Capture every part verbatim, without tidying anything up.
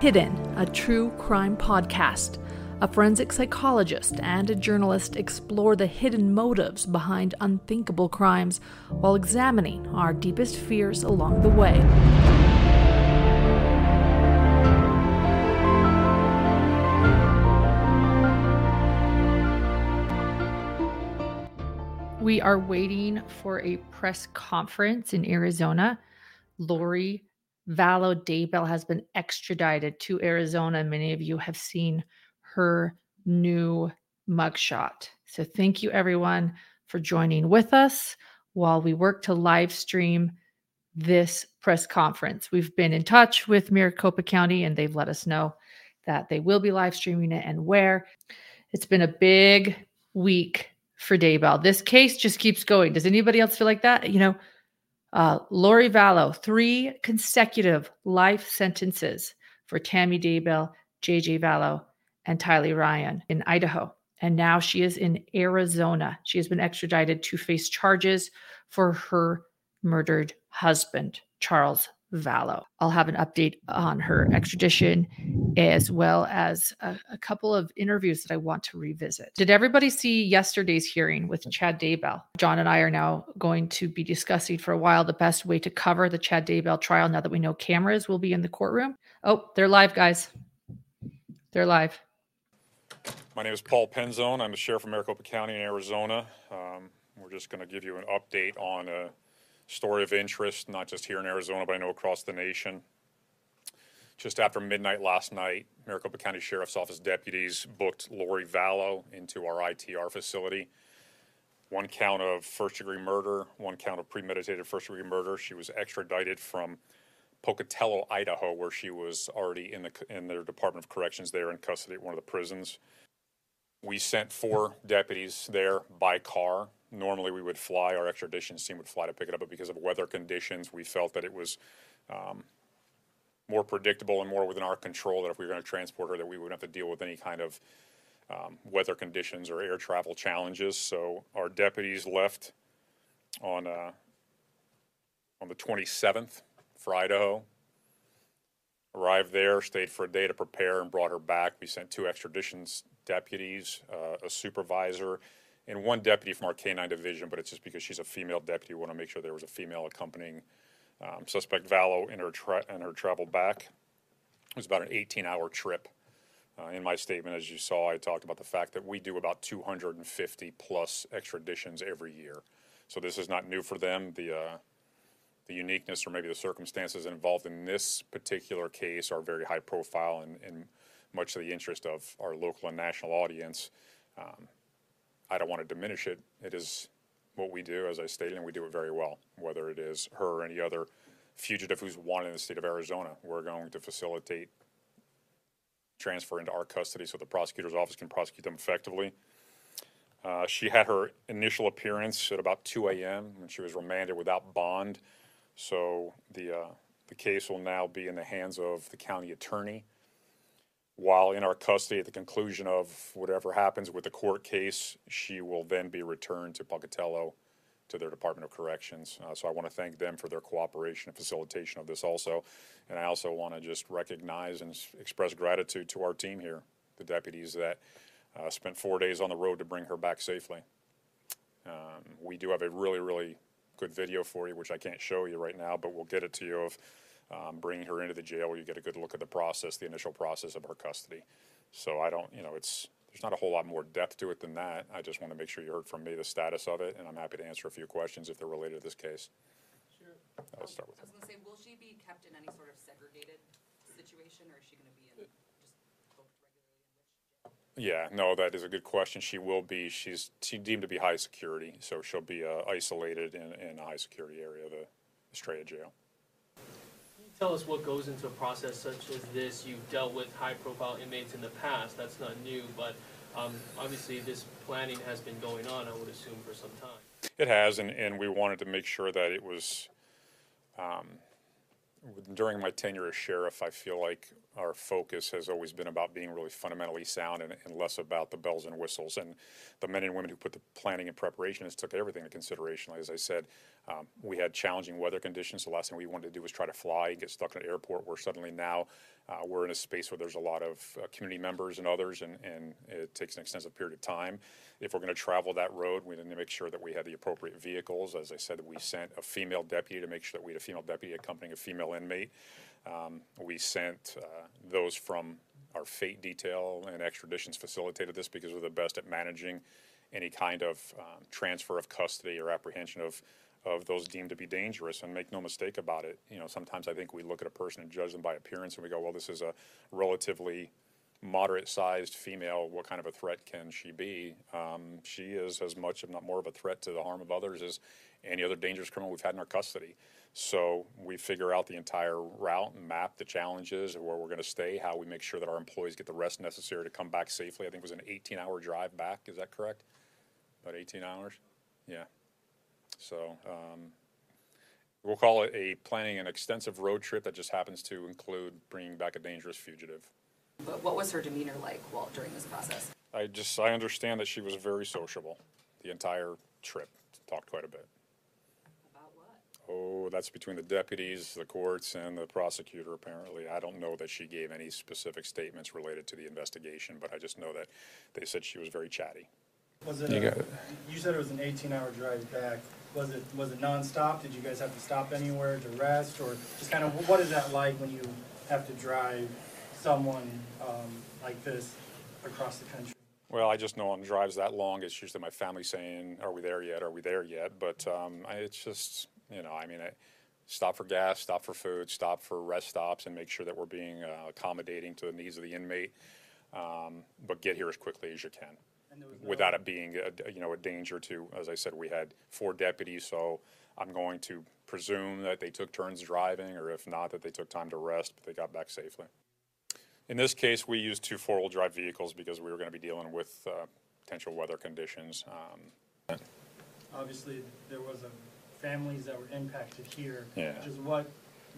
Hidden, a true crime podcast. A forensic psychologist and a journalist explore the hidden motives behind unthinkable crimes while examining our deepest fears along the way. We are waiting for a press conference in Arizona. Lori Vallow Daybell has been extradited to Arizona. Many of you have seen her new mugshot. So thank you everyone for joining with us while we work to live stream this press conference. We've been in touch with Maricopa County and they've let us know that they will be live streaming it and where. It's been a big week for Daybell. This case just keeps going. Does anybody else feel like that? You know, Uh, Lori Vallow, three consecutive life sentences for Tammy Daybell, J J Vallow, and Tylee Ryan in Idaho. And now she is in Arizona. She has been extradited to face charges for her murdered husband, Charles Vallow. I'll have an update on her extradition as well as a, a couple of interviews that I want to revisit. Did everybody see yesterday's hearing with Chad Daybell? John and I are now going to be discussing for a while the best way to cover the Chad Daybell trial now that we know cameras will be in the courtroom. Oh, they're live, guys. They're live. My name is Paul Penzone. I'm the sheriff of Maricopa County in Arizona. Um, we're just going to give you an update on a story of interest, not just here in Arizona, but I know across the nation. Just after midnight last night, Maricopa County Sheriff's Office deputies booked Lori Vallow into our I T R facility. One count of first-degree murder, one count of premeditated first-degree murder. She was extradited from Pocatello, Idaho, where she was already in the in their Department of Corrections there in custody at one of the prisons. We sent four deputies there by car. Normally we would fly, our extradition team would fly to pick it up, but because of weather conditions, we felt that it was um, more predictable and more within our control that if we were going to transport her, that we wouldn't have to deal with any kind of um, weather conditions or air travel challenges. So our deputies left on uh, on the twenty-seventh for Idaho, arrived there, stayed for a day to prepare, and brought her back. We sent two extradition deputies, uh, a supervisor, and one deputy from our K nine division, but it's just because she's a female deputy. We want to make sure there was a female accompanying um, suspect Vallow in her tra- in her travel back. It was about an eighteen-hour trip. Uh, in my statement, as you saw, I talked about the fact that we do about two hundred fifty plus extraditions every year. So this is not new for them. The uh, the uniqueness or maybe the circumstances involved in this particular case are very high profile and, and much to the interest of our local and national audience. Um, I don't want to diminish it. It is what we do, as I stated, and we do it very well. Whether it is her or any other fugitive who's wanted in the state of Arizona, we're going to facilitate transfer into our custody so the prosecutor's office can prosecute them effectively. Uh, she had her initial appearance at about two a.m. when she was remanded without bond. So the uh, the case will now be in the hands of the county attorney. While in our custody, at the conclusion of whatever happens with the court case, she will then be returned to Pocatello to their Department of Corrections. Uh, so I want to thank them for their cooperation and facilitation of this also. And I also want to just recognize and express gratitude to our team here, the deputies that uh, spent four days on the road to bring her back safely. Um, we do have a really, really good video for you, which I can't show you right now, but we'll get it to you of Um, bringing her into the jail, where you get a good look at the process, the initial process of her custody. So I don't, you know, it's there's not a whole lot more depth to it than that. I just want to make sure you heard from me the status of it, and I'm happy to answer a few questions if they're related to this case. Sure. I'll start with. I was going to say, will she be kept in any sort of segregated situation, or is she going to be in just both regularly? Yeah, no, that is a good question. She will be. She's she deemed to be high security, so she'll be uh, isolated in, in a high security area of the Estrella jail. Tell us what goes into a process such as this. You've dealt with high-profile inmates in the past. That's not new, but um, obviously this planning has been going on, I would assume, for some time. It has, and, and we wanted to make sure that it was um, – during my tenure as sheriff, I feel like our focus has always been about being really fundamentally sound and, and less about the bells and whistles. And the men and women who put the planning and preparation has took everything into consideration. As I said, um, we had challenging weather conditions. The last thing we wanted to do was try to fly and get stuck in an airport where suddenly now uh, we're in a space where there's a lot of uh, community members and others, and, and it takes an extensive period of time. If we're going to travel that road, we need to make sure that we had the appropriate vehicles. As I said, we sent a female deputy to make sure that we had a female deputy accompanying a female inmate. Um, we sent uh, those from our fate detail, and extraditions facilitated this because we're the best at managing any kind of um, transfer of custody or apprehension of, of those deemed to be dangerous. And make no mistake about it, you know, sometimes I think we look at a person and judge them by appearance and we go, well, this is a relatively moderate-sized female. What kind of a threat can she be? Um, she is as much, if not more, of a threat to the harm of others as any other dangerous criminal we've had in our custody. So we figure out the entire route and map the challenges, where we're going to stay, how we make sure that our employees get the rest necessary to come back safely. I think it was an eighteen-hour drive back. Is that correct? About eighteen hours? Yeah. So um, we'll call it a planning an extensive road trip that just happens to include bringing back a dangerous fugitive. But what was her demeanor like while during this process? I just I understand that she was very sociable the entire trip. Talked quite a bit. Oh, that's between the deputies, the courts, and the prosecutor, apparently. I don't know that she gave any specific statements related to the investigation, but I just know that they said she was very chatty. Was it? You, a, it. you said it was an eighteen-hour drive back. Was it was it nonstop? Did you guys have to stop anywhere to rest? Or just kind of what is that like when you have to drive someone um, like this across the country? Well, I just know on drives that long, it's usually my family saying, are we there yet? Are we there yet? But um, I, it's just... You know, I mean, I stop for gas, stop for food, stop for rest stops, and make sure that we're being uh, accommodating to the needs of the inmate, um, but get here as quickly as you can without no... it being, a, you know, a danger to, as I said, we had four deputies, so I'm going to presume that they took turns driving, or if not, that they took time to rest, but they got back safely. In this case, we used two four-wheel drive vehicles because we were going to be dealing with uh, potential weather conditions. Um, Obviously, there was a... families that were impacted here, yeah. Which is what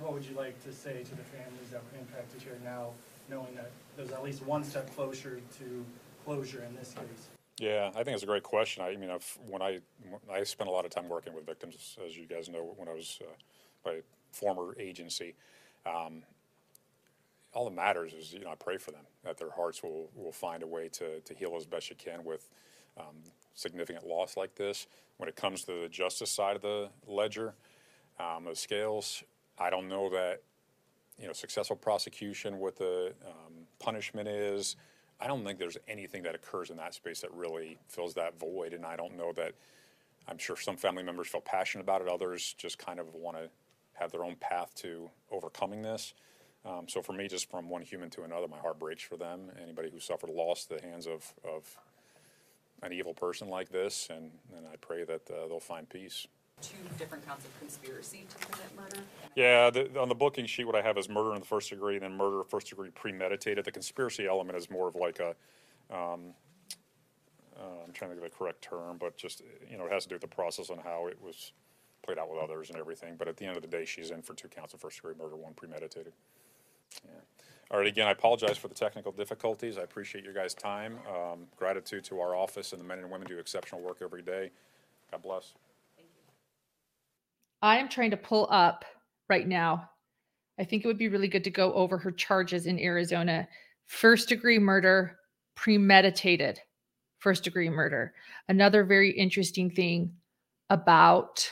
what would you like to say to the families that were impacted here now, knowing that there's at least one step closer to closure in this case? Yeah, I think it's a great question. I, I mean, I've, when I I spent a lot of time working with victims, as you guys know, when I was uh, my former agency. Um, all that matters is, you know, I pray for them, that their hearts will, will find a way to, to heal as best you can with um, significant loss like this. When it comes to the justice side of the ledger, um, the scales, I don't know that, you know, successful prosecution, what the um, punishment is. I don't think there's anything that occurs in that space that really fills that void, and I don't know that. I'm sure some family members feel passionate about it. Others just kind of want to have their own path to overcoming this. Um, so for me, just from one human to another, my heart breaks for them. Anybody who suffered loss at the hands of, of an evil person like this, and, and I pray that uh, they'll find peace. Two different counts of conspiracy to commit murder? Yeah, the, on the booking sheet, what I have is murder in the first degree and then murder first degree premeditated. The conspiracy element is more of like a, um, uh, I'm trying to get the correct term, but just, you know, it has to do with the process on how it was played out with others and everything. But at the end of the day, she's in for two counts of first degree murder, one premeditated. Yeah. All right, again, I apologize for the technical difficulties. I appreciate your guys' time. Um, gratitude to our office and the men and women do exceptional work every day. God bless. I am trying to pull up right now. I think it would be really good to go over her charges in Arizona. First degree murder, premeditated first degree murder. Another very interesting thing about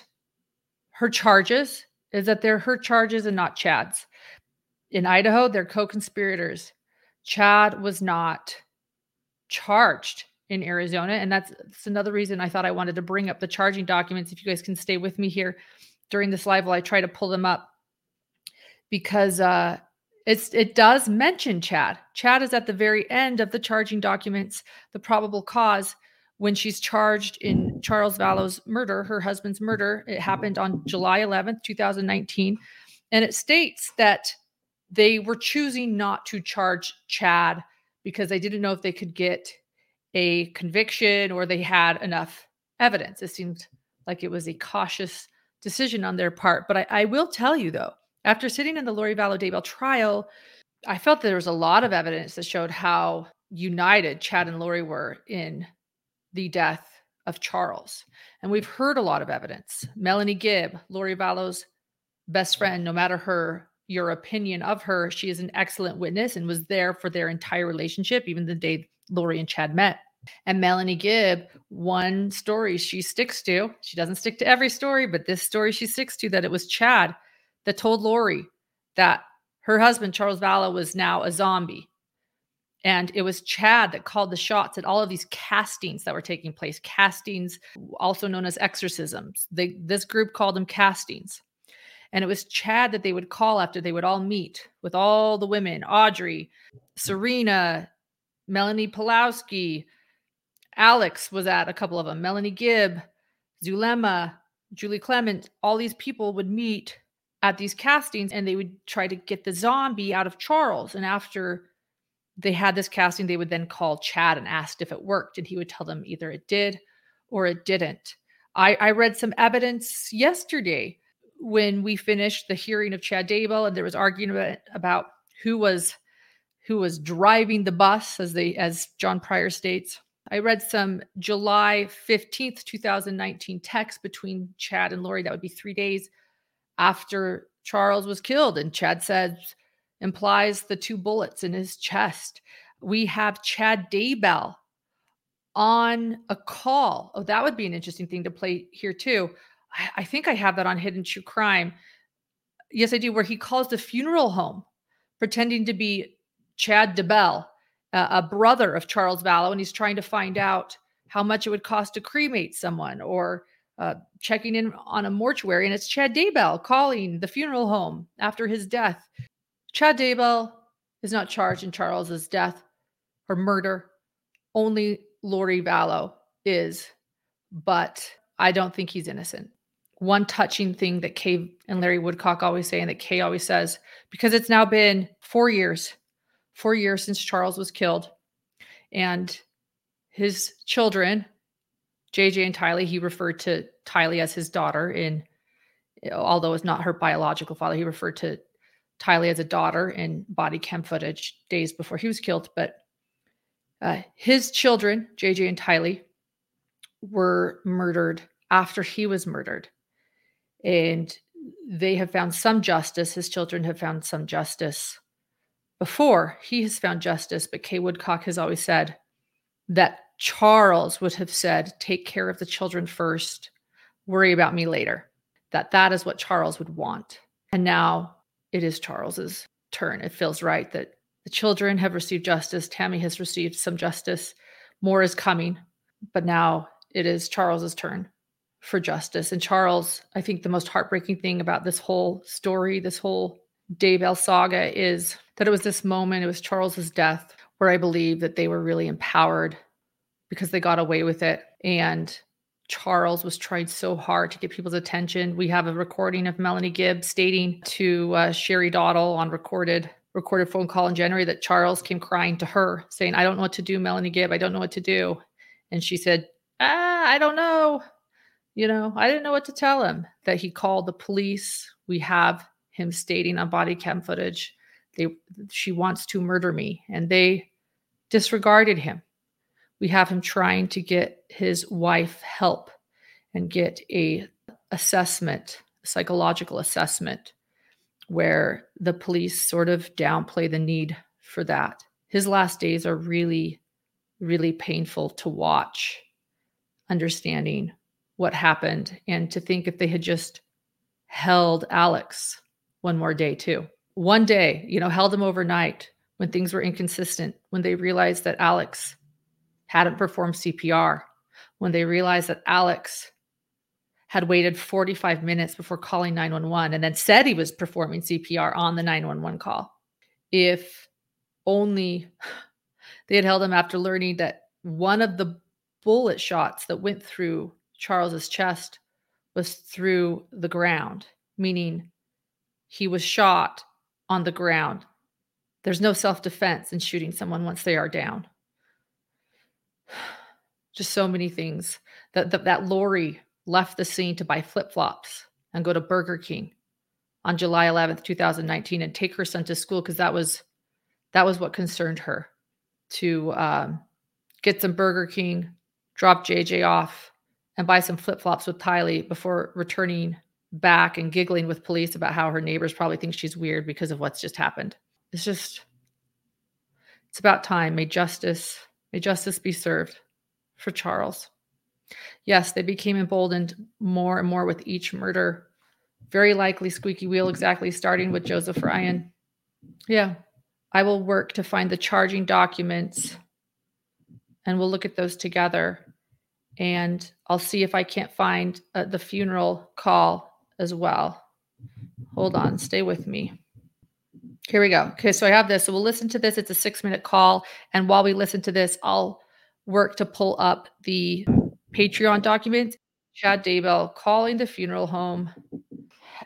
her charges is that they're her charges and not Chad's. In Idaho, they're co-conspirators. Chad was not charged in Arizona. And that's, that's another reason I thought I wanted to bring up the charging documents. If you guys can stay with me here during this live while I try to pull them up, because uh, it's it does mention Chad. Chad is at the very end of the charging documents, the probable cause, when she's charged in Charles Vallow's murder, her husband's murder. It happened on July eleventh, twenty nineteen. And it states that they were choosing not to charge Chad because they didn't know if they could get a conviction or they had enough evidence. It seemed like it was a cautious decision on their part. But I, I will tell you, though, after sitting in the Lori Vallow Daybell trial, I felt that there was a lot of evidence that showed how united Chad and Lori were in the death of Charles. And we've heard a lot of evidence. Melanie Gibb, Lori Vallow's best friend, no matter her your opinion of her, she is an excellent witness and was there for their entire relationship, even the day Lori and Chad met. And Melanie Gibb, one story she sticks to, she doesn't stick to every story, but this story she sticks to, that it was Chad that told Lori that her husband, Charles Vallow, was now a zombie. And it was Chad that called the shots at all of these castings that were taking place, castings also known as exorcisms. They, this group called them castings. And it was Chad that they would call after they would all meet with all the women, Audrey, Serena, Melanie Pulowski, Alex was at a couple of them, Melanie Gibb, Zulema, Julie Clement. All these people would meet at these castings and they would try to get the zombie out of Charles. And after they had this casting, they would then call Chad and asked if it worked. And he would tell them either it did or it didn't. I, I read some evidence yesterday when we finished the hearing of Chad Daybell, and there was argument about who was who was driving the bus, as they as John Pryor states. I read some July fifteenth, twenty nineteen text between Chad and Lori. That would be three days after Charles was killed, and Chad said implies the two bullets in his chest. We have Chad Daybell on a call. Oh, that would be an interesting thing to play here too. I think I have that on Hidden True Crime. Yes, I do. Where he calls the funeral home, pretending to be Chad Daybell, uh, a brother of Charles Vallow, and he's trying to find out how much it would cost to cremate someone, or uh, checking in on a mortuary. And it's Chad Daybell calling the funeral home after his death. Chad Daybell is not charged in Charles's death or murder. Only Lori Vallow is, but I don't think he's innocent. One touching thing that Kay and Larry Woodcock always say, and that Kay always says, because it's now been four years, four years since Charles was killed, and his children, J J and Tylee, he referred to Tylee as his daughter, in, although it's not her biological father, he referred to Tylee as a daughter in body cam footage days before he was killed. But uh, his children, J J and Tylee, were murdered after he was murdered. And they have found some justice. His children have found some justice before he has found justice. But Kay Woodcock has always said that Charles would have said, take care of the children first, worry about me later. That that is what Charles would want. And now it is Charles's turn. It feels right that the children have received justice. Tammy has received some justice. More is coming. But now it is Charles's turn for justice. And Charles, I think the most heartbreaking thing about this whole story, this whole Daybell saga is that it was this moment, it was Charles's death, where I believe that they were really empowered because they got away with it. And Charles was trying so hard to get people's attention. We have a recording of Melanie Gibb stating to uh, Sherry Doddle on recorded recorded phone call in January that Charles came crying to her saying, "I don't know what to do, Melanie Gibb. I don't know what to do." And she said, ah, I don't know. You know, I didn't know what to tell him, that he called the police. We have him stating on body cam footage, they, she wants to murder me. And they disregarded him. We have him trying to get his wife help and get a assessment, a psychological assessment, where the police sort of downplay the need for that. His last days are really, really painful to watch, understanding what happened, and to think if they had just held Alex one more day too. One day, you know, held him overnight when things were inconsistent, when they realized that Alex hadn't performed C P R, when they realized that Alex had waited forty-five minutes before calling nine one one and then said he was performing C P R on the nine one one call. If only they had held him after learning that one of the bullet shots that went through Charles's chest was through the ground, meaning he was shot on the ground. There's no self-defense in shooting someone once they are down. Just so many things. That, that, that Lori left the scene to buy flip-flops and go to Burger King on July eleventh, twenty nineteen, and take her son to school because that was, that was what concerned her, to um, get some Burger King, drop J J off, and buy some flip-flops with Tylee before returning back and giggling with police about how her neighbors probably think she's weird because of what's just happened. It's just, it's about time. May justice, may justice be served for Charles. Yes, they became emboldened more and more with each murder. Very likely squeaky wheel, exactly, starting with Joseph Ryan. Yeah, I will work to find the charging documents and we'll look at those together. And I'll see if I can't find uh, the funeral call as well. Hold on. Stay with me. Here we go. Okay, so I have this. So we'll listen to this. It's a six-minute call. And while we listen to this, I'll work to pull up the Patreon document. Chad Daybell calling the funeral home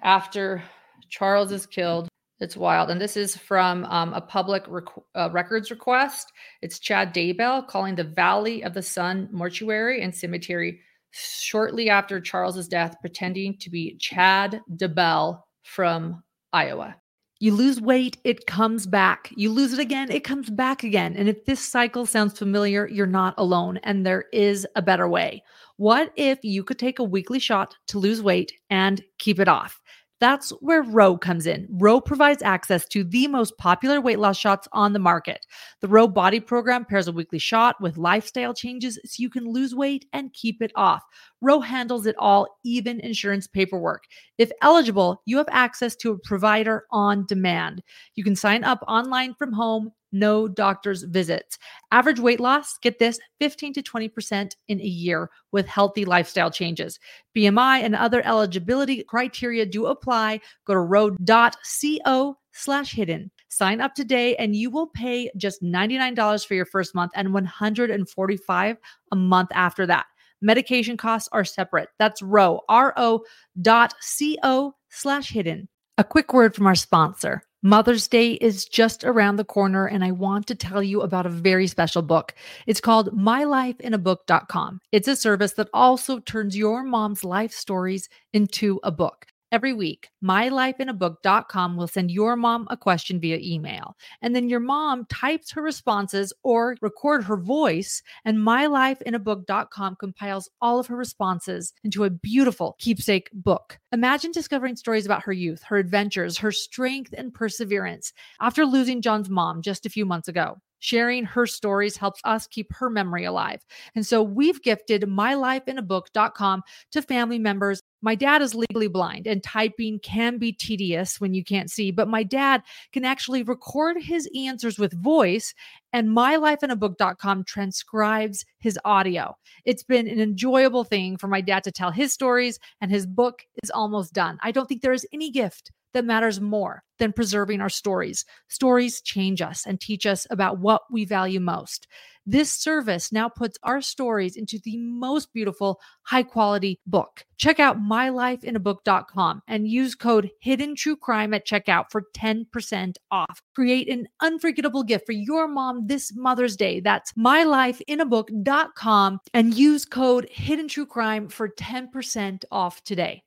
after Charles is killed. It's wild. And this is from um, a public rec- uh, records request. It's Chad Daybell calling the Valley of the Sun Mortuary and Cemetery shortly after Charles's death, pretending to be Chad Daybell from Iowa. You lose weight, it comes back. You lose it again, it comes back again. And if this cycle sounds familiar, you're not alone, and there is a better way. What if you could take a weekly shot to lose weight and keep it off? That's where Roe comes in. Roe provides access to the most popular weight loss shots on the market. The Roe Body Program pairs a weekly shot with lifestyle changes so you can lose weight and keep it off. Roe handles it all, even insurance paperwork. If eligible, you have access to a provider on demand. You can sign up online from home, no doctor's visits. Average weight loss, get this, fifteen to twenty percent in a year with healthy lifestyle changes. B M I and other eligibility criteria do apply. Go to roe dot co slash hidden. Sign up today and you will pay just ninety-nine dollars for your first month and one hundred forty-five dollars a month after that. Medication costs are separate. That's Roe, R-O dot C-O slash hidden. A quick word from our sponsor. Mother's Day is just around the corner, and I want to tell you about a very special book. It's called my life in a book dot com. It's a service that also turns your mom's life stories into a book. Every week, my life in a book dot com will send your mom a question via email, and then your mom types her responses or record her voice, and my life in a book dot com compiles all of her responses into a beautiful keepsake book. Imagine discovering stories about her youth, her adventures, her strength and perseverance after losing John's mom just a few months ago. Sharing her stories helps us keep her memory alive. And so we've gifted my life in a book dot com to family members. My dad is legally blind, and typing can be tedious when you can't see, but my dad can actually record his answers with voice, and my life in a book dot com transcribes his audio. It's been an enjoyable thing for my dad to tell his stories, and his book is almost done. I don't think there is any gift that matters more than preserving our stories. Stories change us and teach us about what we value most. This service now puts our stories into the most beautiful, high-quality book. Check out my life in a book dot com and use code HiddenTrueCrime at checkout for ten percent off. Create an unforgettable gift for your mom this Mother's Day. That's my life in a book dot com and use code HiddenTrueCrime for ten percent off today.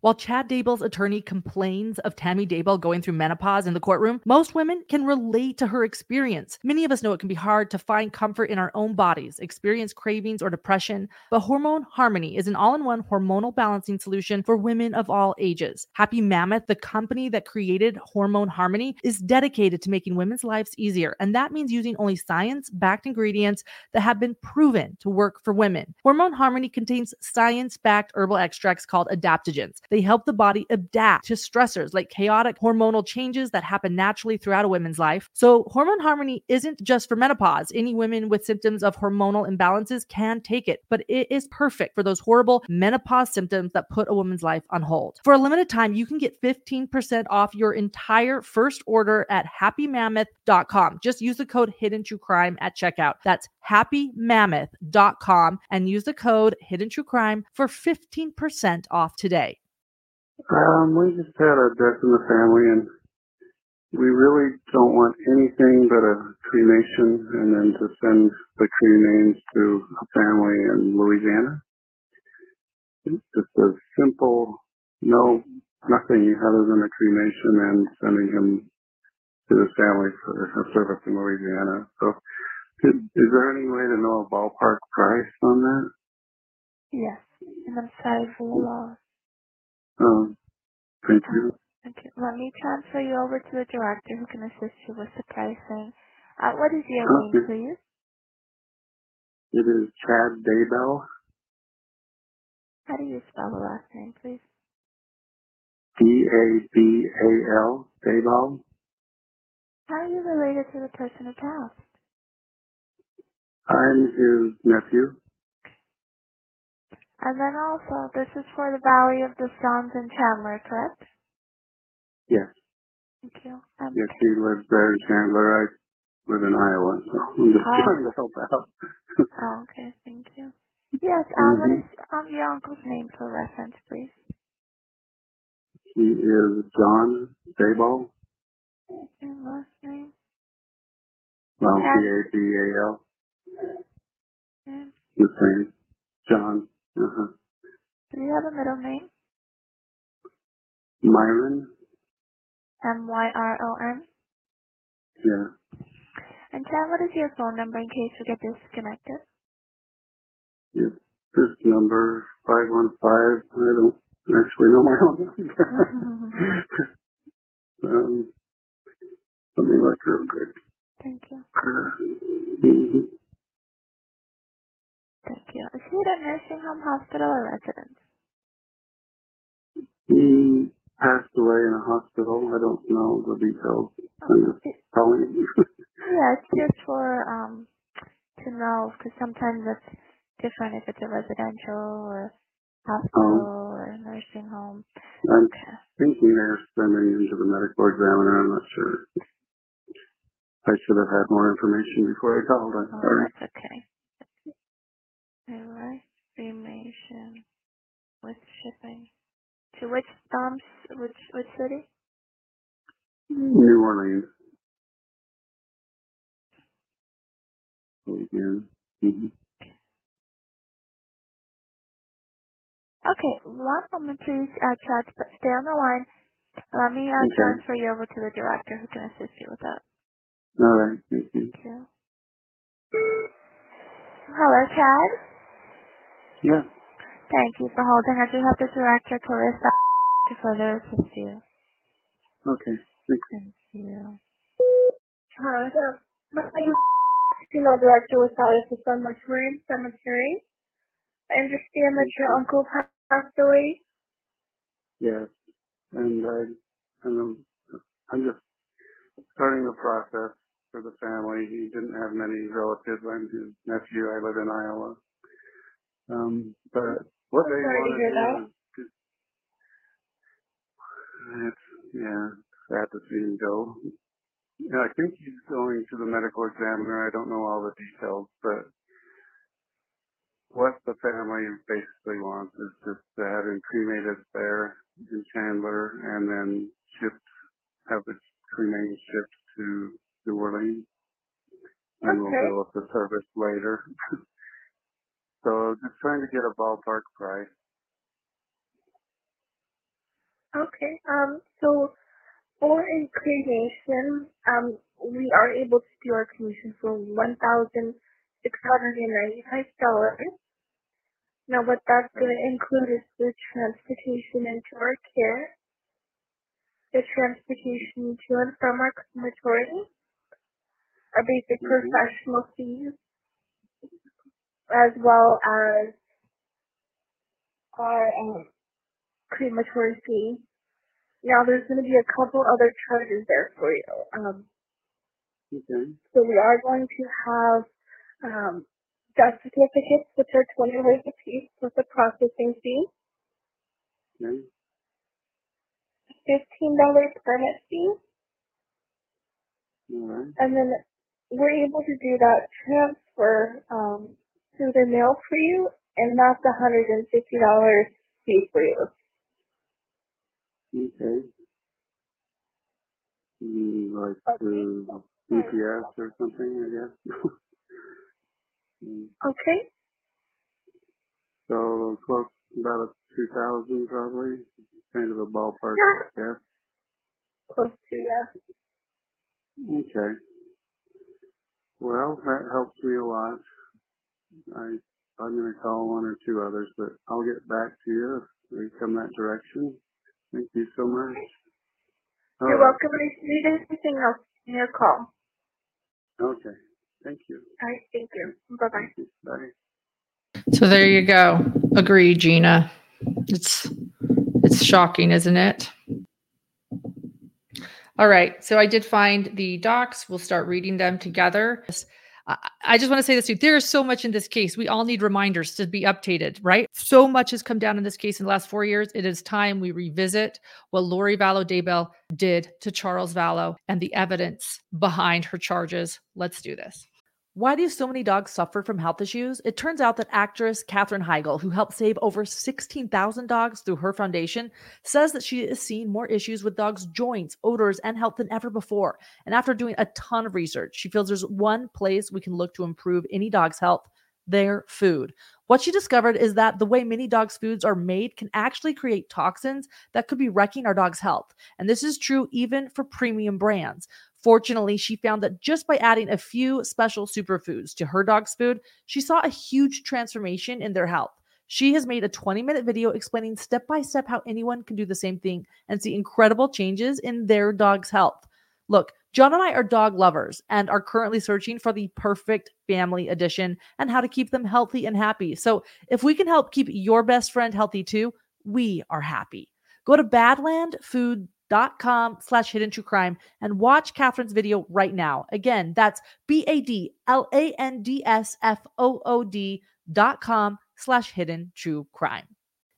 While Chad Daybell's attorney complains of Tammy Daybell going through menopause in the courtroom, most women can relate to her experience. Many of us know it can be hard to find comfort in our own bodies, experience cravings or depression, but Hormone Harmony is an all-in-one hormonal balancing solution for women of all ages. Happy Mammoth, the company that created Hormone Harmony, is dedicated to making women's lives easier, and that means using only science-backed ingredients that have been proven to work for women. Hormone Harmony contains science-backed herbal extracts called adaptogens. They help the body adapt to stressors like chaotic hormonal changes that happen naturally throughout a woman's life. So Hormone Harmony isn't just for menopause. Any women with symptoms of hormonal imbalances can take it, but it is perfect for those horrible menopause symptoms that put a woman's life on hold. For a limited time, you can get fifteen percent off your entire first order at happy mammoth dot com. Just use the code HiddenTrueCrime at checkout. That's happy mammoth dot com and use the code HiddenTrueCrime for fifteen percent off today. Um, we just had a death in the family, and we really don't want anything but a cremation, and then to send the cremains to a family in Louisiana. It's just a simple, no, nothing other than a cremation and sending him to the family for a service in Louisiana. So, is, is there any way to know a ballpark price on that? Yes, and I'm sorry for the loss. Um, thank you. Okay, let me transfer you over to a director who can assist you with the pricing. Uh, what is your okay. name, please? It is Chad Daybell. How do you spell the last name, please? D A B A L, Daybell. How are you related to the person who passed? I'm his nephew. And then also, this is for the Valley of the Suns in Chandler, correct? Yes. Thank you. Um, yes, he lives there in Chandler. I live in Iowa, so I'm just oh. trying to help out. Oh, okay. Thank you. Yes, um, mm-hmm. what is um, your uncle's name for reference, please? He is John Daybell. Your last name? Well, D A B A L. Okay. The same. John. Uh-huh. Do you have a middle name? Myron. M Y R O N? Yeah. And Chad, what is your phone number in case we get disconnected? Yes, this number, five one five. I don't actually know my own number. um, let me look real quick. Thank you. Uh, mm-hmm. Thank you. Is he at a nursing home, hospital, or residence? He passed away in a hospital. I don't know the details. I'm just it, telling you. Yeah, it's just for um to know, because sometimes it's different if it's a residential or hospital um, or nursing home. I'm okay. thinking they're sending him to the medical examiner. I'm not sure. I should have had more information before I called. I'm oh, sorry. That's okay. Alright, cremation with shipping. To which um, which which city? New Orleans. Mm-hmm. Okay, one moment please, uh, Chad, stay on the line. Let me uh, okay. transfer you over to the director who can assist you with that. Alright, thank you. Thank you. Hello, Chad? Yeah. Thank you for holding. I do have the director, Clarissa, to further assist you. Okay. Thanks. Thank you. Hi, sir. My name is Female Director with Valley of the Sun Mortuary Cemetery. I understand that your uncle passed away. Yes. And I, and I'm just starting the process for the family. He didn't have many relatives. I'm his nephew. I live in Iowa. Um, but what I'm they want to do is, it's and sad to see him go. And I think he's going to the medical examiner. I don't know all the details, but what the family basically wants is just to have him cremated there in Chandler and then shipped, have the cremated shipped to New Orleans. And okay. We'll deal with the service later. So just trying to get a ballpark price. Okay. Um. So for a cremation, um, we are able to do our cremation for one thousand six hundred and ninety-five dollars. Now, what that's going to include is the transportation into our care, the transportation to and from our crematory, our basic mm-hmm. professional fees, as well as our um, crematory fee. Now, there's going to be a couple other charges there for you. Um, okay. So we are going to have um, death certificates, which are twenty dollars a piece, plus a processing fee. Okay. fifteen dollars permit fee. All right. And then we're able to do that transfer um, through the mail for you, and that's one hundred fifty dollars fee for you. Okay. Like the uh, C P S or something, I guess. Okay. So close, about two thousand, probably, kind of a ballpark. Yeah. Guess. Close to, yeah. Okay. Well, that helps me a lot. I I'm gonna call one or two others, but I'll get back to you if we come that direction. Thank you so much. All You're right. welcome. If you need anything else, give me a call. Okay. Thank you. All right. Thank you. Bye-bye. Thank you. Bye. So there you go. Agree, Gina. It's it's shocking, isn't it? All right. So I did find the docs. We'll start reading them together. I just want to say this, too. There is so much in this case. We all need reminders to be updated, right? So much has come down in this case in the last four years. It is time we revisit what Lori Vallow Daybell did to Charles Vallow and the evidence behind her charges. Let's do this. Why do so many dogs suffer from health issues? It turns out that actress Katherine Heigl, who helped save over sixteen thousand dogs through her foundation, says that she is seeing more issues with dogs' joints, odors, and health than ever before. And after doing a ton of research, she feels there's one place we can look to improve any dog's health: their food. What she discovered is that the way many dogs' foods are made can actually create toxins that could be wrecking our dog's health. And this is true even for premium brands. Fortunately, she found that just by adding a few special superfoods to her dog's food, she saw a huge transformation in their health. She has made a twenty-minute video explaining step-by-step how anyone can do the same thing and see incredible changes in their dog's health. Look, John and I are dog lovers and are currently searching for the perfect family edition and how to keep them healthy and happy. So if we can help keep your best friend healthy too, we are happy. Go to badland food dot com dot com slash hidden true crime and watch Catherine's video right now. Again, that's B-A-D-L-A-N-D-S-F-O-O-D dot com slash hidden true crime.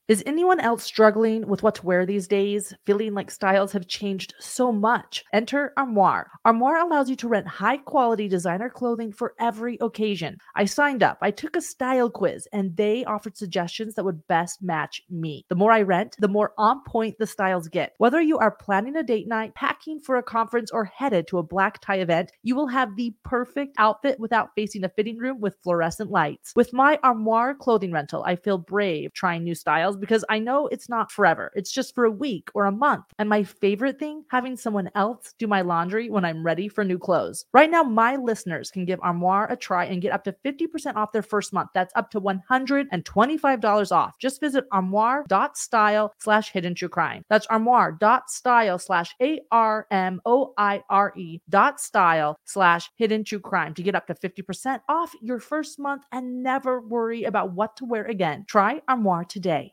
Is anyone else struggling with what to wear these days, feeling like styles have changed so much? Enter Armoire. Armoire allows you to rent high-quality designer clothing for every occasion. I signed up, I took a style quiz, and they offered suggestions that would best match me. The more I rent, the more on point the styles get. Whether you are planning a date night, packing for a conference, or headed to a black tie event, you will have the perfect outfit without facing a fitting room with fluorescent lights. With my Armoire clothing rental, I feel brave trying new styles, because I know it's not forever. It's just for a week or a month. And my favorite thing, having someone else do my laundry when I'm ready for new clothes. Right now, my listeners can give Armoire a try and get up to fifty percent off their first month. That's up to one hundred twenty-five dollars off. Just visit armoire.style slash hidden true crime. That's armoire.style slash A-R-M-O-I-R-E dot style slash hidden true crime to get up to fifty percent off your first month and never worry about what to wear again. Try Armoire today.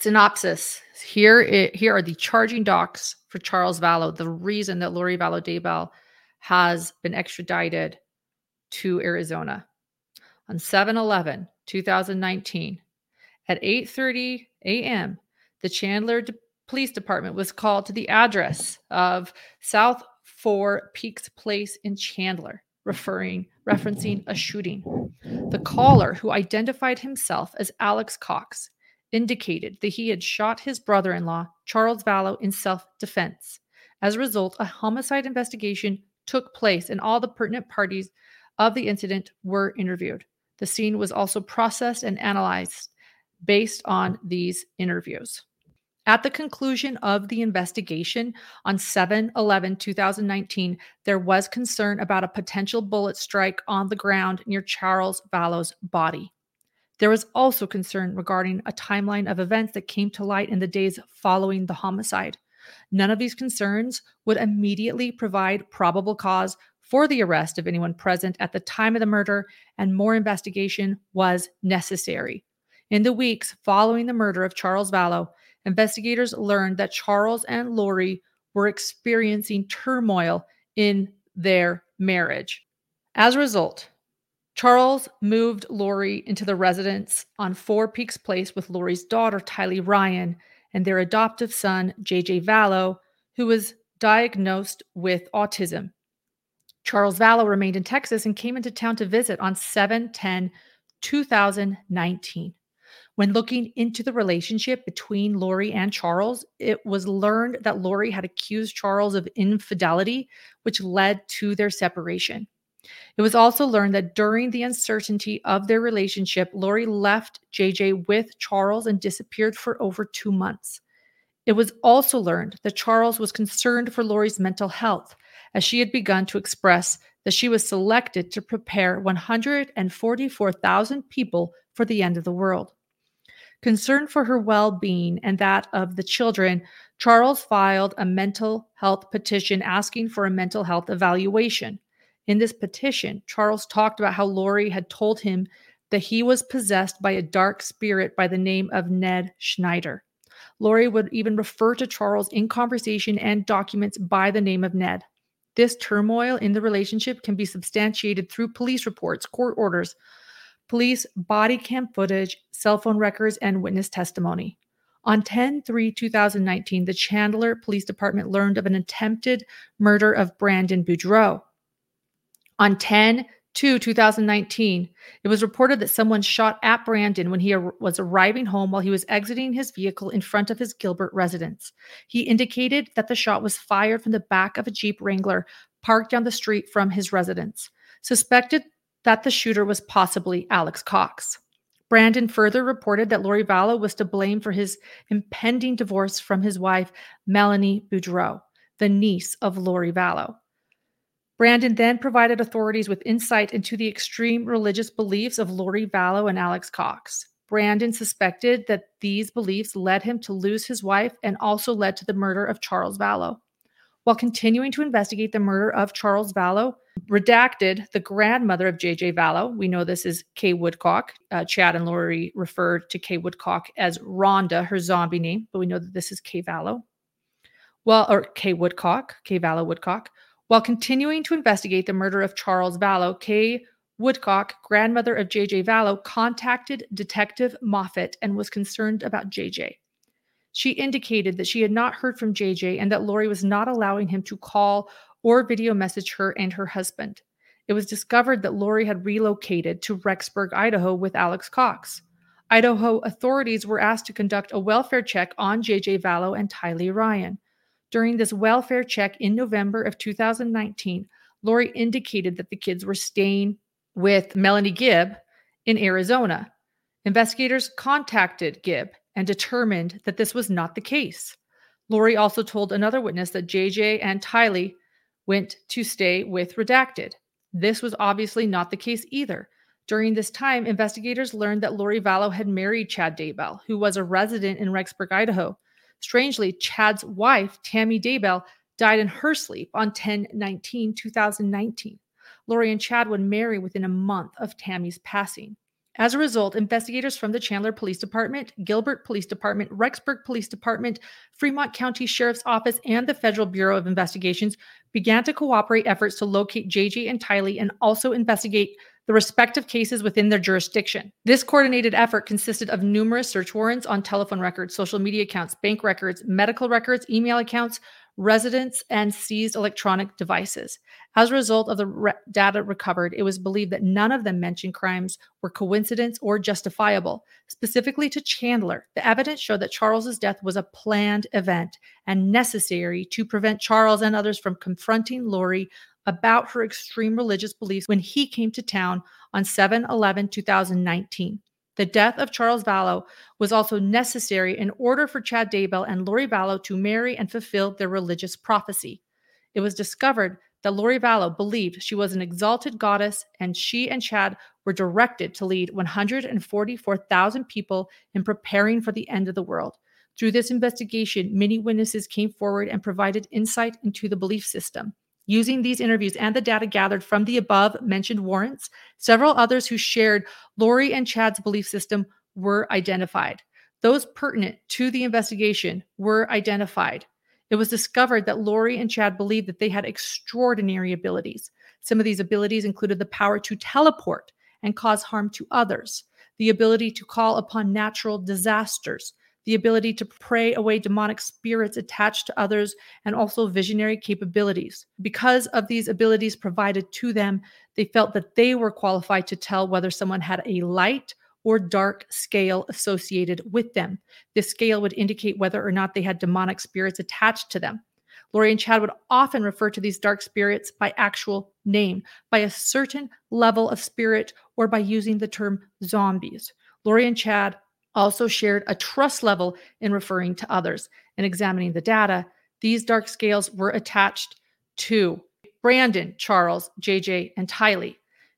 Synopsis. Here, it, here are the charging docs for Charles Vallow, the reason that Lori Vallow Daybell has been extradited to Arizona. On seven eleven twenty nineteen, at eight thirty a.m., the Chandler De- Police Department was called to the address of South Four Peaks Place in Chandler, referring referencing a shooting. The caller, who identified himself as Alex Cox, indicated that he had shot his brother-in-law, Charles Vallow, in self-defense. As a result, a homicide investigation took place, and all the pertinent parties of the incident were interviewed. The scene was also processed and analyzed based on these interviews. At the conclusion of the investigation on seven eleven twenty nineteen, there was concern about a potential bullet strike on the ground near Charles Vallow's body. There was also concern regarding a timeline of events that came to light in the days following the homicide. None of these concerns would immediately provide probable cause for the arrest of anyone present at the time of the murder, and more investigation was necessary. In the weeks following the murder of Charles Vallow, investigators learned that Charles and Lori were experiencing turmoil in their marriage. As a result, Charles moved Lori into the residence on Four Peaks Place with Lori's daughter, Tylee Ryan, and their adoptive son, J J Vallow, who was diagnosed with autism. Charles Vallow remained in Texas and came into town to visit on seven ten twenty nineteen. When looking into the relationship between Lori and Charles, it was learned that Lori had accused Charles of infidelity, which led to their separation. It was also learned that during the uncertainty of their relationship, Lori left J J with Charles and disappeared for over two months. It was also learned that Charles was concerned for Lori's mental health, as she had begun to express that she was selected to prepare one hundred forty-four thousand people for the end of the world. Concerned for her well-being and that of the children, Charles filed a mental health petition asking for a mental health evaluation. In this petition, Charles talked about how Lori had told him that he was possessed by a dark spirit by the name of Ned Schneider. Lori would even refer to Charles in conversation and documents by the name of Ned. This turmoil in the relationship can be substantiated through police reports, court orders, police body cam footage, cell phone records, and witness testimony. On ten three twenty nineteen, the Chandler Police Department learned of an attempted murder of Brandon Boudreaux. On ten two twenty nineteen, it was reported that someone shot at Brandon when he ar- was arriving home while he was exiting his vehicle in front of his Gilbert residence. He indicated that the shot was fired from the back of a Jeep Wrangler parked down the street from his residence. Suspected that the shooter was possibly Alex Cox. Brandon further reported that Lori Vallow was to blame for his impending divorce from his wife, Melanie Boudreaux, the niece of Lori Vallow. Brandon then provided authorities with insight into the extreme religious beliefs of Lori Vallow and Alex Cox. Brandon suspected that these beliefs led him to lose his wife and also led to the murder of Charles Vallow. While continuing to investigate the murder of Charles Vallow, redacted the grandmother of J J Vallow. We know this is Kay Woodcock. Uh, Chad and Lori referred to Kay Woodcock as Rhonda, her zombie name, but we know that this is Kay Vallow. Well, or Kay Woodcock, Kay Vallow Woodcock. While continuing to investigate the murder of Charles Vallow, Kay Woodcock, grandmother of J J Vallow, contacted Detective Moffitt and was concerned about J J. she indicated that she had not heard from J J and that Lori was not allowing him to call or video message her and her husband. It was discovered that Lori had relocated to Rexburg, Idaho with Alex Cox. Idaho authorities were asked to conduct a welfare check on J J Vallow and Tylee Ryan. During this welfare check in November of two thousand nineteen, Lori indicated that the kids were staying with Melanie Gibb in Arizona. Investigators contacted Gibb and determined that this was not the case. Lori also told another witness that J J and Tylee went to stay with Redacted. This was obviously not the case either. During this time, investigators learned that Lori Vallow had married Chad Daybell, who was a resident in Rexburg, Idaho. Strangely, Chad's wife, Tammy Daybell, died in her sleep on ten nineteen two thousand nineteen. Lori and Chad would marry within a month of Tammy's passing. As a result, investigators from the Chandler Police Department, Gilbert Police Department, Rexburg Police Department, Fremont County Sheriff's Office, and the Federal Bureau of Investigations began to cooperate efforts to locate J J and Tylee and also investigate the respective cases within their jurisdiction. This coordinated effort consisted of numerous search warrants on telephone records, social media accounts, bank records, medical records, email accounts, residents, and seized electronic devices. As a result of the re- data recovered, it was believed that none of the mentioned crimes were coincidence or justifiable. Specifically to Chandler, the evidence showed that Charles's death was a planned event and necessary to prevent Charles and others from confronting Lori about her extreme religious beliefs when he came to town on seven eleven two thousand nineteen. The death of Charles Vallow was also necessary in order for Chad Daybell and Lori Vallow to marry and fulfill their religious prophecy. It was discovered that Lori Vallow believed she was an exalted goddess, and she and Chad were directed to lead one hundred forty-four thousand people in preparing for the end of the world. Through this investigation, many witnesses came forward and provided insight into the belief system. Using these interviews and the data gathered from the above mentioned warrants, several others who shared Lori and Chad's belief system were identified. Those pertinent to the investigation were identified. It was discovered that Lori and Chad believed that they had extraordinary abilities. Some of these abilities included the power to teleport and cause harm to others, the ability to call upon natural disasters, the ability to pray away demonic spirits attached to others, and also visionary capabilities. Because of these abilities provided to them, they felt that they were qualified to tell whether someone had a light or dark scale associated with them. This scale would indicate whether or not they had demonic spirits attached to them. Lori and Chad would often refer to these dark spirits by actual name, by a certain level of spirit, or by using the term zombies. Lori and Chad also shared a trust level in referring to others. In examining the data, these dark scales were attached to Brandon, Charles, J J, and Tylee.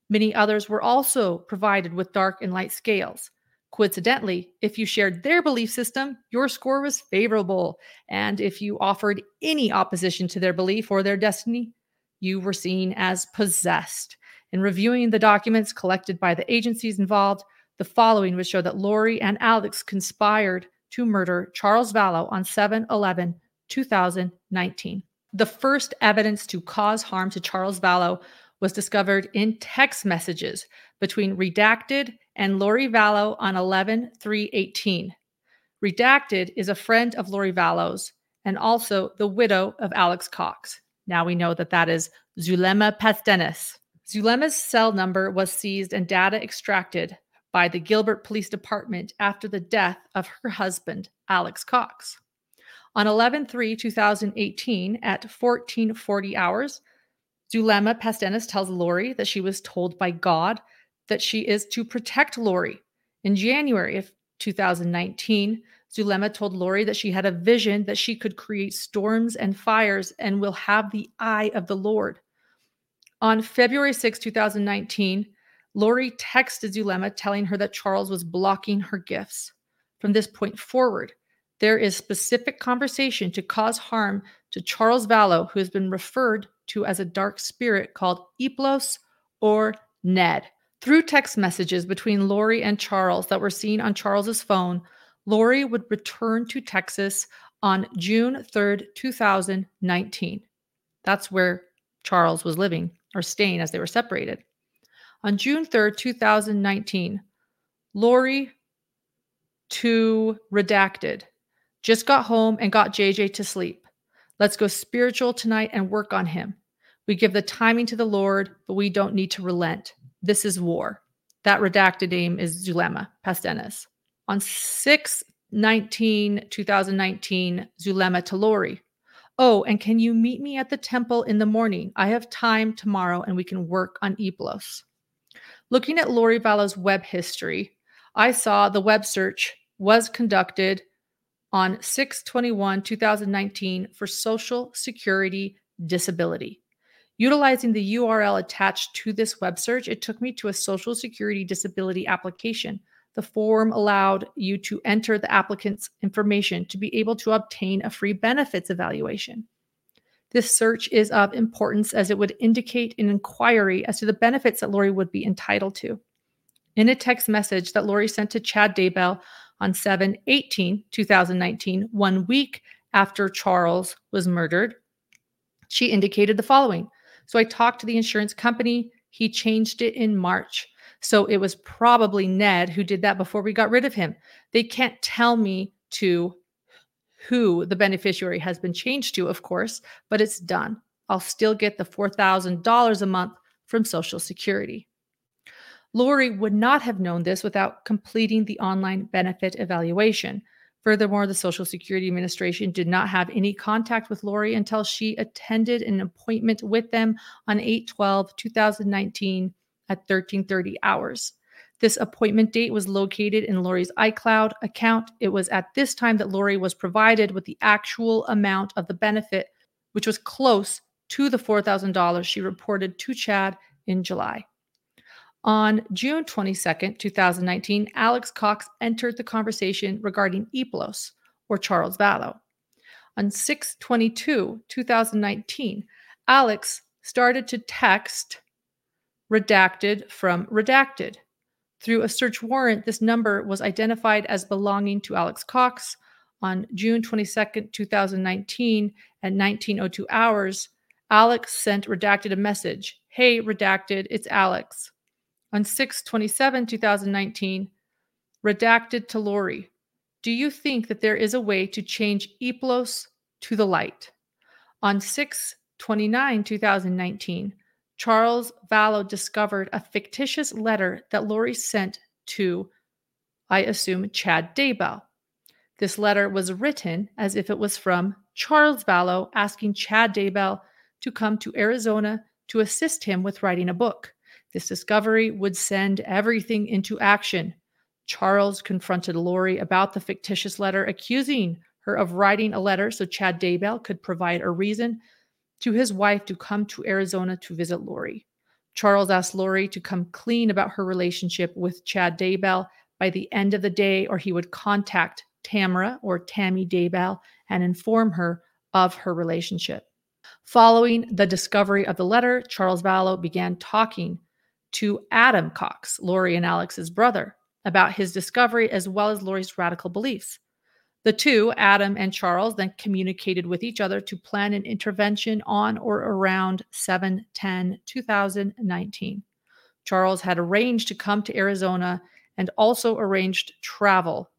Many others were also provided with dark and light scales. Coincidentally, if you shared their belief system, your score was favorable. And if you offered any opposition to their belief or their destiny, you were seen as possessed. In reviewing the documents collected by the agencies involved, the following would show that Lori and Alex conspired to murder Charles Vallow on seven eleven two thousand nineteen. The first evidence to cause harm to Charles Vallow was discovered in text messages between Redacted and Lori Vallow on eleven three eighteen. Redacted is a friend of Lori Vallow's and also the widow of Alex Cox. Now we know that that is Zulema Pastenes. Zulema's cell number was seized and data extracted by the Gilbert Police Department after the death of her husband, Alex Cox. On eleven three two thousand eighteen, at fourteen forty hours, Zulema Pastenes tells Lori that she was told by God that she is to protect Lori. In January of two thousand nineteen, Zulema told Lori that she had a vision that she could create storms and fires and will have the eye of the Lord. On February sixth two thousand nineteen, Lori texted Zulema telling her that Charles was blocking her gifts. From this point forward, there is specific conversation to cause harm to Charles Vallow, who has been referred to as a dark spirit called Iplos or Ned. Through text messages between Lori and Charles that were seen on Charles's phone, Lori would return to Texas on June third two thousand nineteen. That's where Charles was living or staying as they were separated. On June third two thousand nineteen, Lori to Redacted, Just got home and got J J to sleep. Let's go spiritual tonight and work on him. We give the timing to the Lord, but we don't need to relent. This is war. That redacted name is Zulema Pastenes. On six nineteen twenty nineteen, Zulema to Lori. Oh, and can you meet me at the temple in the morning? I have time tomorrow and we can work on Eblos. Looking at Lori Vallow's web history, I saw the web search was conducted on six twenty-one twenty nineteen for Social Security Disability. Utilizing the U R L attached to this web search, it took me to a Social Security Disability application. The form allowed you to enter the applicant's information to be able to obtain a free benefits evaluation. This search is of importance as it would indicate an inquiry as to the benefits that Lori would be entitled to. In a text message that Lori sent to Chad Daybell on seven eighteen twenty nineteen, one week after Charles was murdered, she indicated the following. So I talked to the insurance company. He changed it in March. So it was probably Ned who did that before we got rid of him. They can't tell me to who the beneficiary has been changed to, of course, but it's done. I'll still get the four thousand dollars a month from Social Security. Lori would not have known this without completing the online benefit evaluation. Furthermore, the Social Security Administration did not have any contact with Lori until she attended an appointment with them on eight twelve twenty nineteen at thirteen thirty hours. This appointment date was located in Lori's iCloud account. It was at this time that Lori was provided with the actual amount of the benefit, which was close to the four thousand dollars she reported to Chad in July. On June twenty-second twenty nineteen, Alex Cox entered the conversation regarding Eblos, or Charles Vallow. On six twenty-two twenty nineteen, Alex started to text redacted from redacted. Through a search warrant, this number was identified as belonging to Alex Cox. On June twenty-second twenty nineteen, at nineteen oh two hours, Alex sent redacted a message. Hey, redacted, it's Alex. On six twenty-seven twenty nineteen, redacted to Lori. Do you think that there is a way to change Eblos to the light? On six twenty-nine twenty nineteen, Charles Vallow discovered a fictitious letter that Lori sent to, I assume, Chad Daybell. This letter was written as if it was from Charles Vallow asking Chad Daybell to come to Arizona to assist him with writing a book. This discovery would send everything into action. Charles confronted Lori about the fictitious letter, accusing her of writing a letter so Chad Daybell could provide a reason to his wife to come to Arizona to visit Lori. Charles asked Lori to come clean about her relationship with Chad Daybell by the end of the day, or he would contact Tamara or Tammy Daybell and inform her of her relationship. Following the discovery of the letter, Charles Vallow began talking to Adam Cox, Lori and Alex's brother, about his discovery as well as Lori's radical beliefs. The two, Adam and Charles, then communicated with each other to plan an intervention on or around seven ten twenty nineteen. Charles had arranged to come to Arizona and also arranged travel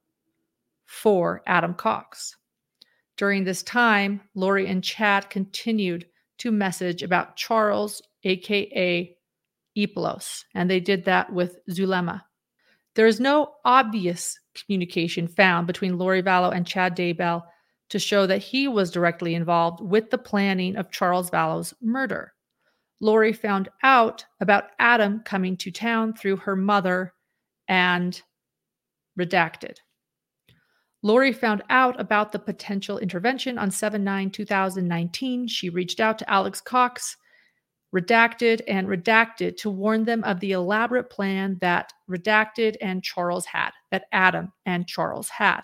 for Adam Cox. During this time, Lori and Chad continued to message about Charles, a k a. Eblos, and they did that with Zulema. There is no obvious communication found between Lori Vallow and Chad Daybell to show that he was directly involved with the planning of Charles Vallow's murder. Lori found out about Adam coming to town through her mother and redacted. Lori found out about the potential intervention on seven nine twenty nineteen. She reached out to Alex Cox, redacted, and redacted to warn them of the elaborate plan that redacted and Charles had, that Adam and Charles had.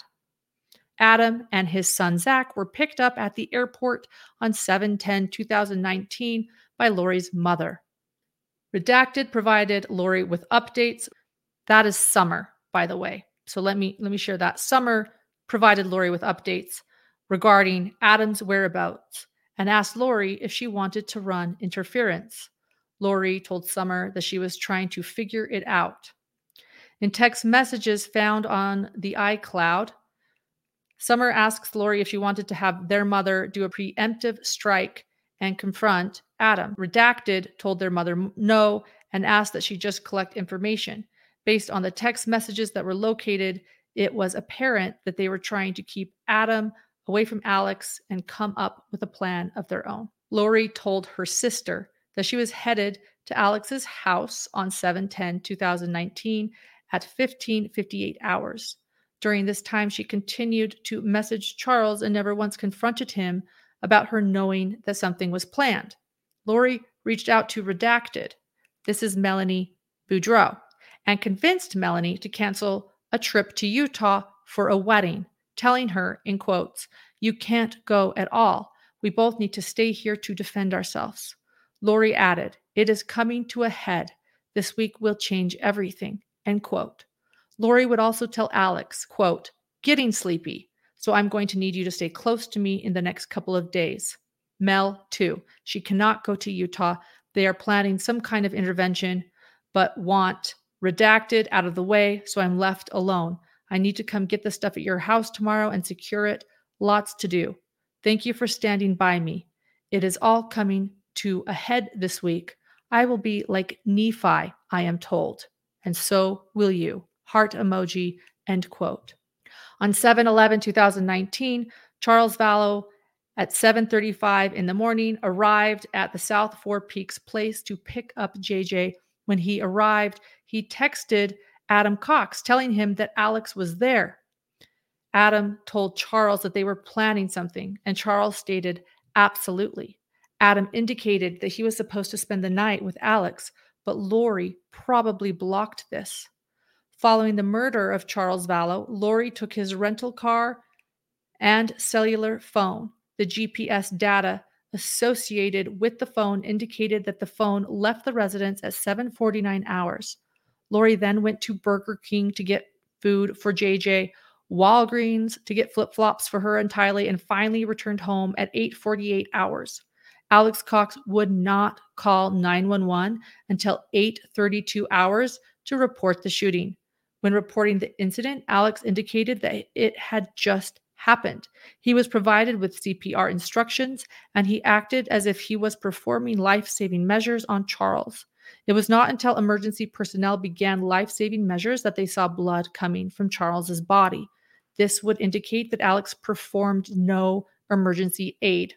Adam and his son Zach were picked up at the airport on seven ten twenty nineteen by Lori's mother. Redacted provided Lori with updates. That is summer, by the way. So let me let me share that. Summer provided Lori with updates regarding Adam's whereabouts and asked Lori if she wanted to run interference. Lori told Summer that she was trying to figure it out. In text messages found on the iCloud, Summer asks Lori if she wanted to have their mother do a preemptive strike and confront Adam. Redacted told their mother no and asked that she just collect information. Based on the text messages that were located, it was apparent that they were trying to keep Adam away from Alex and come up with a plan of their own. Lori told her sister that she was headed to Alex's house on seven ten twenty nineteen at fifteen fifty-eight hours. During this time, she continued to message Charles and never once confronted him about her knowing that something was planned. Lori reached out to Redacted, this is Melanie Boudreaux, and convinced Melanie to cancel a trip to Utah for a wedding, telling her, in quotes, "You can't go at all. We both need to stay here to defend ourselves." Lori added, "It is coming to a head. This week will change everything," end quote. Lori would also tell Alex, quote, "Getting sleepy, so I'm going to need you to stay close to me in the next couple of days." Mel, too. She cannot go to Utah. They are planning some kind of intervention, but want Redacted out of the way, so I'm left alone. I need to come get the stuff at your house tomorrow and secure it. Lots to do. Thank you for standing by me. It is all coming to a head this week. I will be like Nephi, I am told. And so will you. Heart emoji, end quote. On seven eleven twenty nineteen, Charles Vallow at seven thirty-five in the morning arrived at the South Four Peaks place to pick up J J. When he arrived, he texted Adam Cox telling him that Alex was there. Adam told Charles that they were planning something, and Charles stated, "Absolutely." Adam indicated that he was supposed to spend the night with Alex, but Lori probably blocked this. Following the murder of Charles Vallow, Lori took his rental car and cellular phone. The G P S data associated with the phone indicated that the phone left the residence at seven forty-nine hours. Lori then went to Burger King to get food for J J, Walgreens to get flip-flops for her and Tylee, and finally returned home at eight forty-eight hours. Alex Cox would not call nine one one until eight thirty-two hours to report the shooting. When reporting the incident, Alex indicated that it had just happened. He was provided with C P R instructions, and he acted as if he was performing life-saving measures on Charles. It was not until emergency personnel began life-saving measures that they saw blood coming from Charles's body. This would indicate that Alex performed no emergency aid.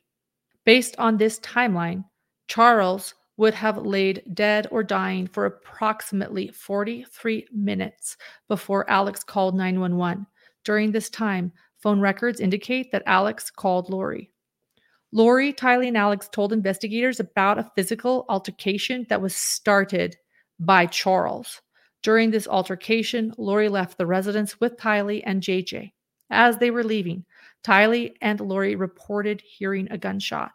Based on this timeline, Charles would have laid dead or dying for approximately forty-three minutes before Alex called nine one one. During this time, phone records indicate that Alex called Lori. Lori, Tylee, and Alex told investigators about a physical altercation that was started by Charles. During this altercation, Lori left the residence with Tylee and J J. As they were leaving, Tylee and Lori reported hearing a gunshot.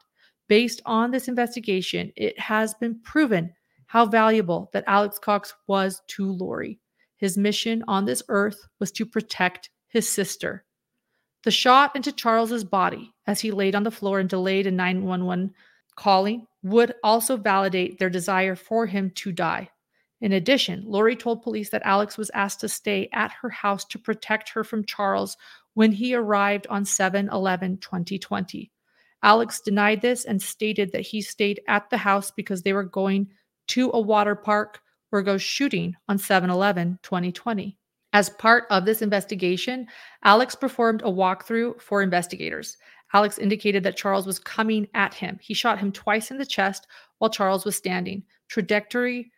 Based on this investigation, it has been proven how valuable that Alex Cox was to Lori. His mission on this earth was to protect his sister. The shot into Charles's body as he laid on the floor and delayed a nine one one calling would also validate their desire for him to die. In addition, Lori told police that Alex was asked to stay at her house to protect her from Charles when he arrived on seven eleven twenty twenty. Alex denied this and stated that he stayed at the house because they were going to a water park or go shooting on seven eleven twenty twenty. As part of this investigation, Alex performed a walkthrough for investigators. Alex indicated that Charles was coming at him. He shot him twice in the chest while Charles was standing. Trajectory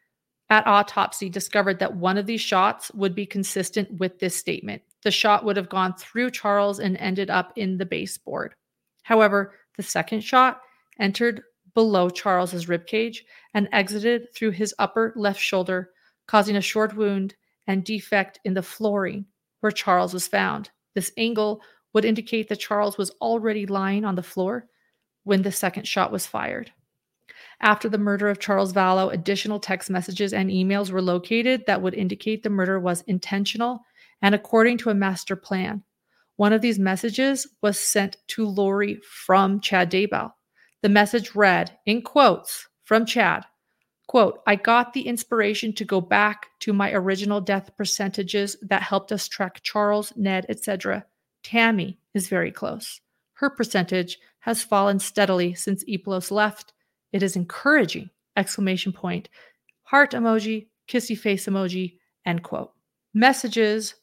at autopsy discovered that one of these shots would be consistent with this statement. The shot would have gone through Charles and ended up in the baseboard. However, the second shot entered below Charles's ribcage and exited through his upper left shoulder, causing a short wound and defect in the flooring where Charles was found. This angle would indicate that Charles was already lying on the floor when the second shot was fired. After the murder of Charles Vallow, additional text messages and emails were located that would indicate the murder was intentional and according to a master plan. One of these messages was sent to Lori from Chad Daybell. The message read, in quotes, from Chad, quote, "I got the inspiration to go back to my original death percentages that helped us track Charles, Ned, et cetera. Tammy is very close. Her percentage has fallen steadily since Eplos left. It is encouraging! Exclamation point. Heart emoji, kissy face emoji, end quote. Messages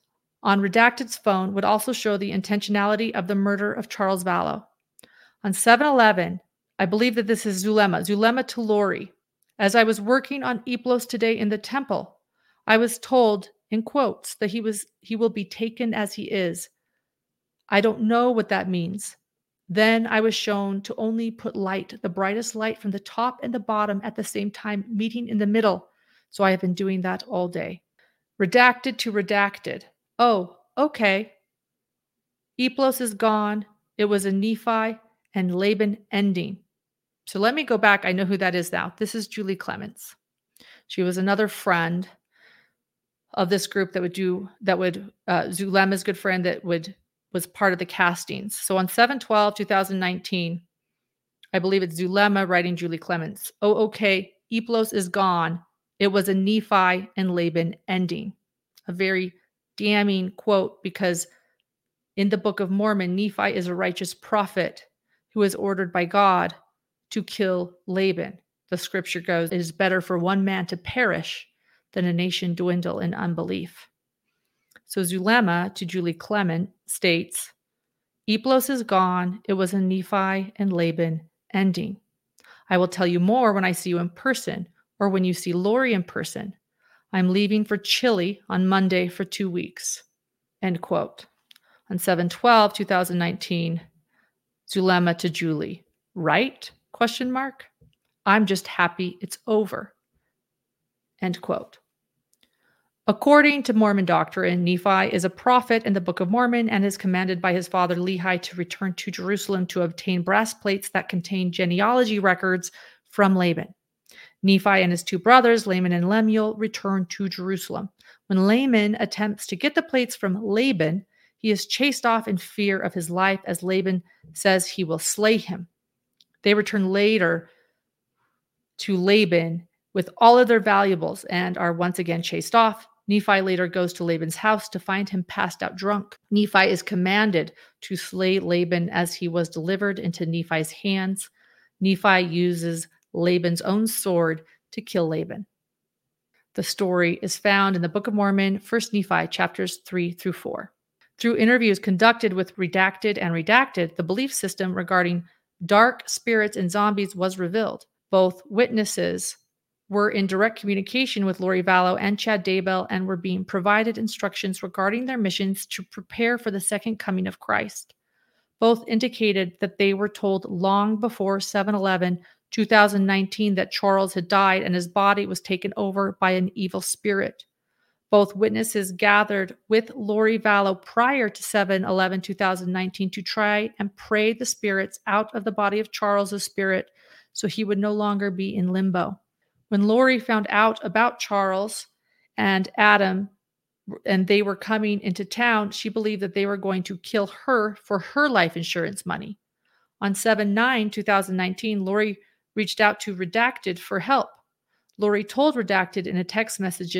on Redacted's phone would also show the intentionality of the murder of Charles Vallow. On seven eleven, I believe that this is Zulema, Zulema to Lori. As I was working on Eplos today in the temple, I was told, in quotes, that he was he will be taken as he is. I don't know what that means. Then I was shown to only put light, the brightest light from the top and the bottom at the same time, meeting in the middle. So I have been doing that all day. Redacted to redacted. Oh, okay. Eplos is gone. It was a Nephi and Laban ending. So let me go back. I know who that is now. This is Julie Clements. She was another friend of this group that would do, that would, uh, Zulema's good friend that would, was part of the castings. So on seven twelve twenty nineteen, I believe it's Zulema writing Julie Clements. Oh, okay. Eplos is gone. It was a Nephi and Laban ending. A very damning quote, because in the Book of Mormon, Nephi is a righteous prophet who is ordered by God to kill Laban. The scripture goes, it is better for one man to perish than a nation dwindle in unbelief. So Zulema to Julie Clement states, Eplos is gone. It was a Nephi and Laban ending. I will tell you more when I see you in person or when you see Lori in person. I'm leaving for Chile on Monday for two weeks. End quote. On seven twelve twenty nineteen, Zulema to Julie, right? Question mark. I'm just happy it's over. End quote. According to Mormon doctrine, Nephi is a prophet in the Book of Mormon and is commanded by his father Lehi to return to Jerusalem to obtain brass plates that contain genealogy records from Laban. Nephi and his two brothers, Laman and Lemuel, return to Jerusalem. When Laman attempts to get the plates from Laban, he is chased off in fear of his life, as Laban says he will slay him. They return later to Laban with all of their valuables and are once again chased off. Nephi later goes to Laban's house to find him passed out drunk. Nephi is commanded to slay Laban as he was delivered into Nephi's hands. Nephi uses Laban's own sword to kill Laban. The story is found in the Book of Mormon, First Nephi, chapters three through four. Through interviews conducted with Redacted and Redacted, the belief system regarding dark spirits and zombies was revealed. Both witnesses were in direct communication with Lori Vallow and Chad Daybell and were being provided instructions regarding their missions to prepare for the second coming of Christ. Both indicated that they were told long before seven eleven twenty nineteen that Charles had died and his body was taken over by an evil spirit. Both witnesses gathered with Lori Vallow prior to seven eleven twenty nineteen to try and pray the spirits out of the body of Charles's spirit so he would no longer be in limbo. When Lori found out about Charles and Adam and they were coming into town, she believed that they were going to kill her for her life insurance money. On seven nine twenty nineteen, Lori reached out to Redacted for help. Lori told Redacted in a text message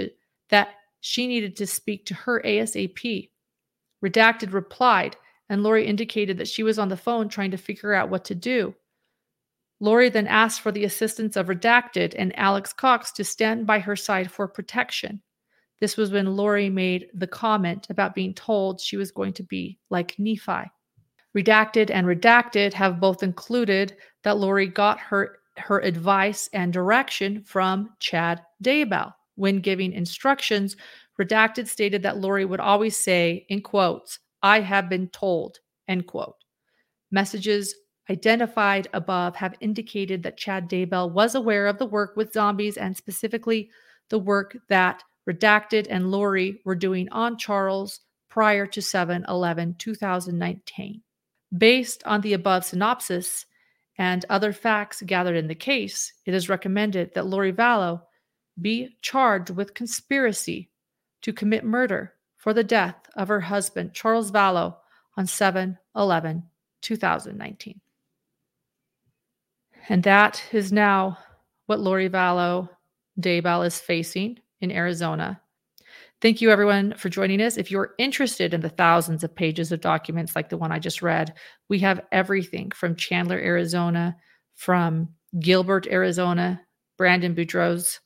that she needed to speak to her ASAP. Redacted replied, and Lori indicated that she was on the phone trying to figure out what to do. Lori then asked for the assistance of Redacted and Alex Cox to stand by her side for protection. This was when Lori made the comment about being told she was going to be like Nephi. Redacted and Redacted have both included that Lori got her, her advice and direction from Chad Daybell. When giving instructions, Redacted stated that Lori would always say, in quotes, I have been told, end quote. Messages identified above have indicated that Chad Daybell was aware of the work with zombies and specifically the work that Redacted and Lori were doing on Charles prior to seven eleven twenty nineteen. Based on the above synopsis and other facts gathered in the case, it is recommended that Lori Vallow be charged with conspiracy to commit murder for the death of her husband, Charles Vallow, on seven eleven twenty nineteen. And that is now what Lori Vallow Daybell is facing in Arizona. Thank you, everyone, for joining us. If you're interested in the thousands of pages of documents like the one I just read, we have everything from Chandler, Arizona, from Gilbert, Arizona, Brandon Boudreaux's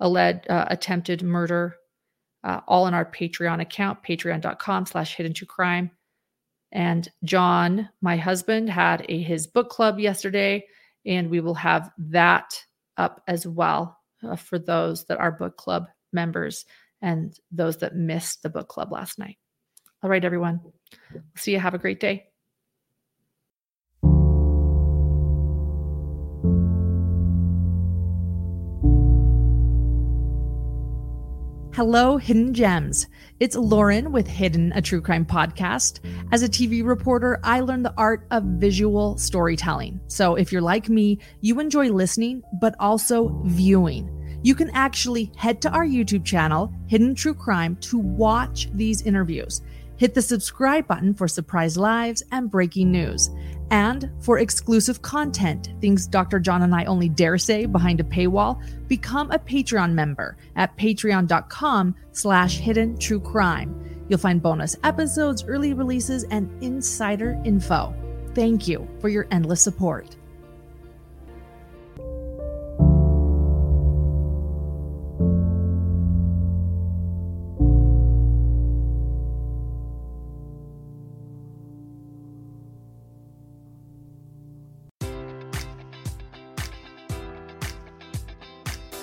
alleged uh, attempted murder, uh, all in our Patreon account, patreon dot com slash hidden true crime. And John, my husband, had a, his book club yesterday, and we will have that up as well uh, for those that are book club members and those that missed the book club last night. All right, everyone. See you. Have a great day. Hello, Hidden Gems. It's Lauren with Hidden, a True Crime Podcast. As a T V reporter, I learned the art of visual storytelling. So if you're like me, you enjoy listening, but also viewing. You can actually head to our YouTube channel, Hidden True Crime, to watch these interviews. Hit the subscribe button for surprise lives and breaking news. And for exclusive content, things Doctor John and I only dare say behind a paywall, become a Patreon member at patreon dot com slash hidden true crime. You'll find bonus episodes, early releases, and insider info. Thank you for your endless support.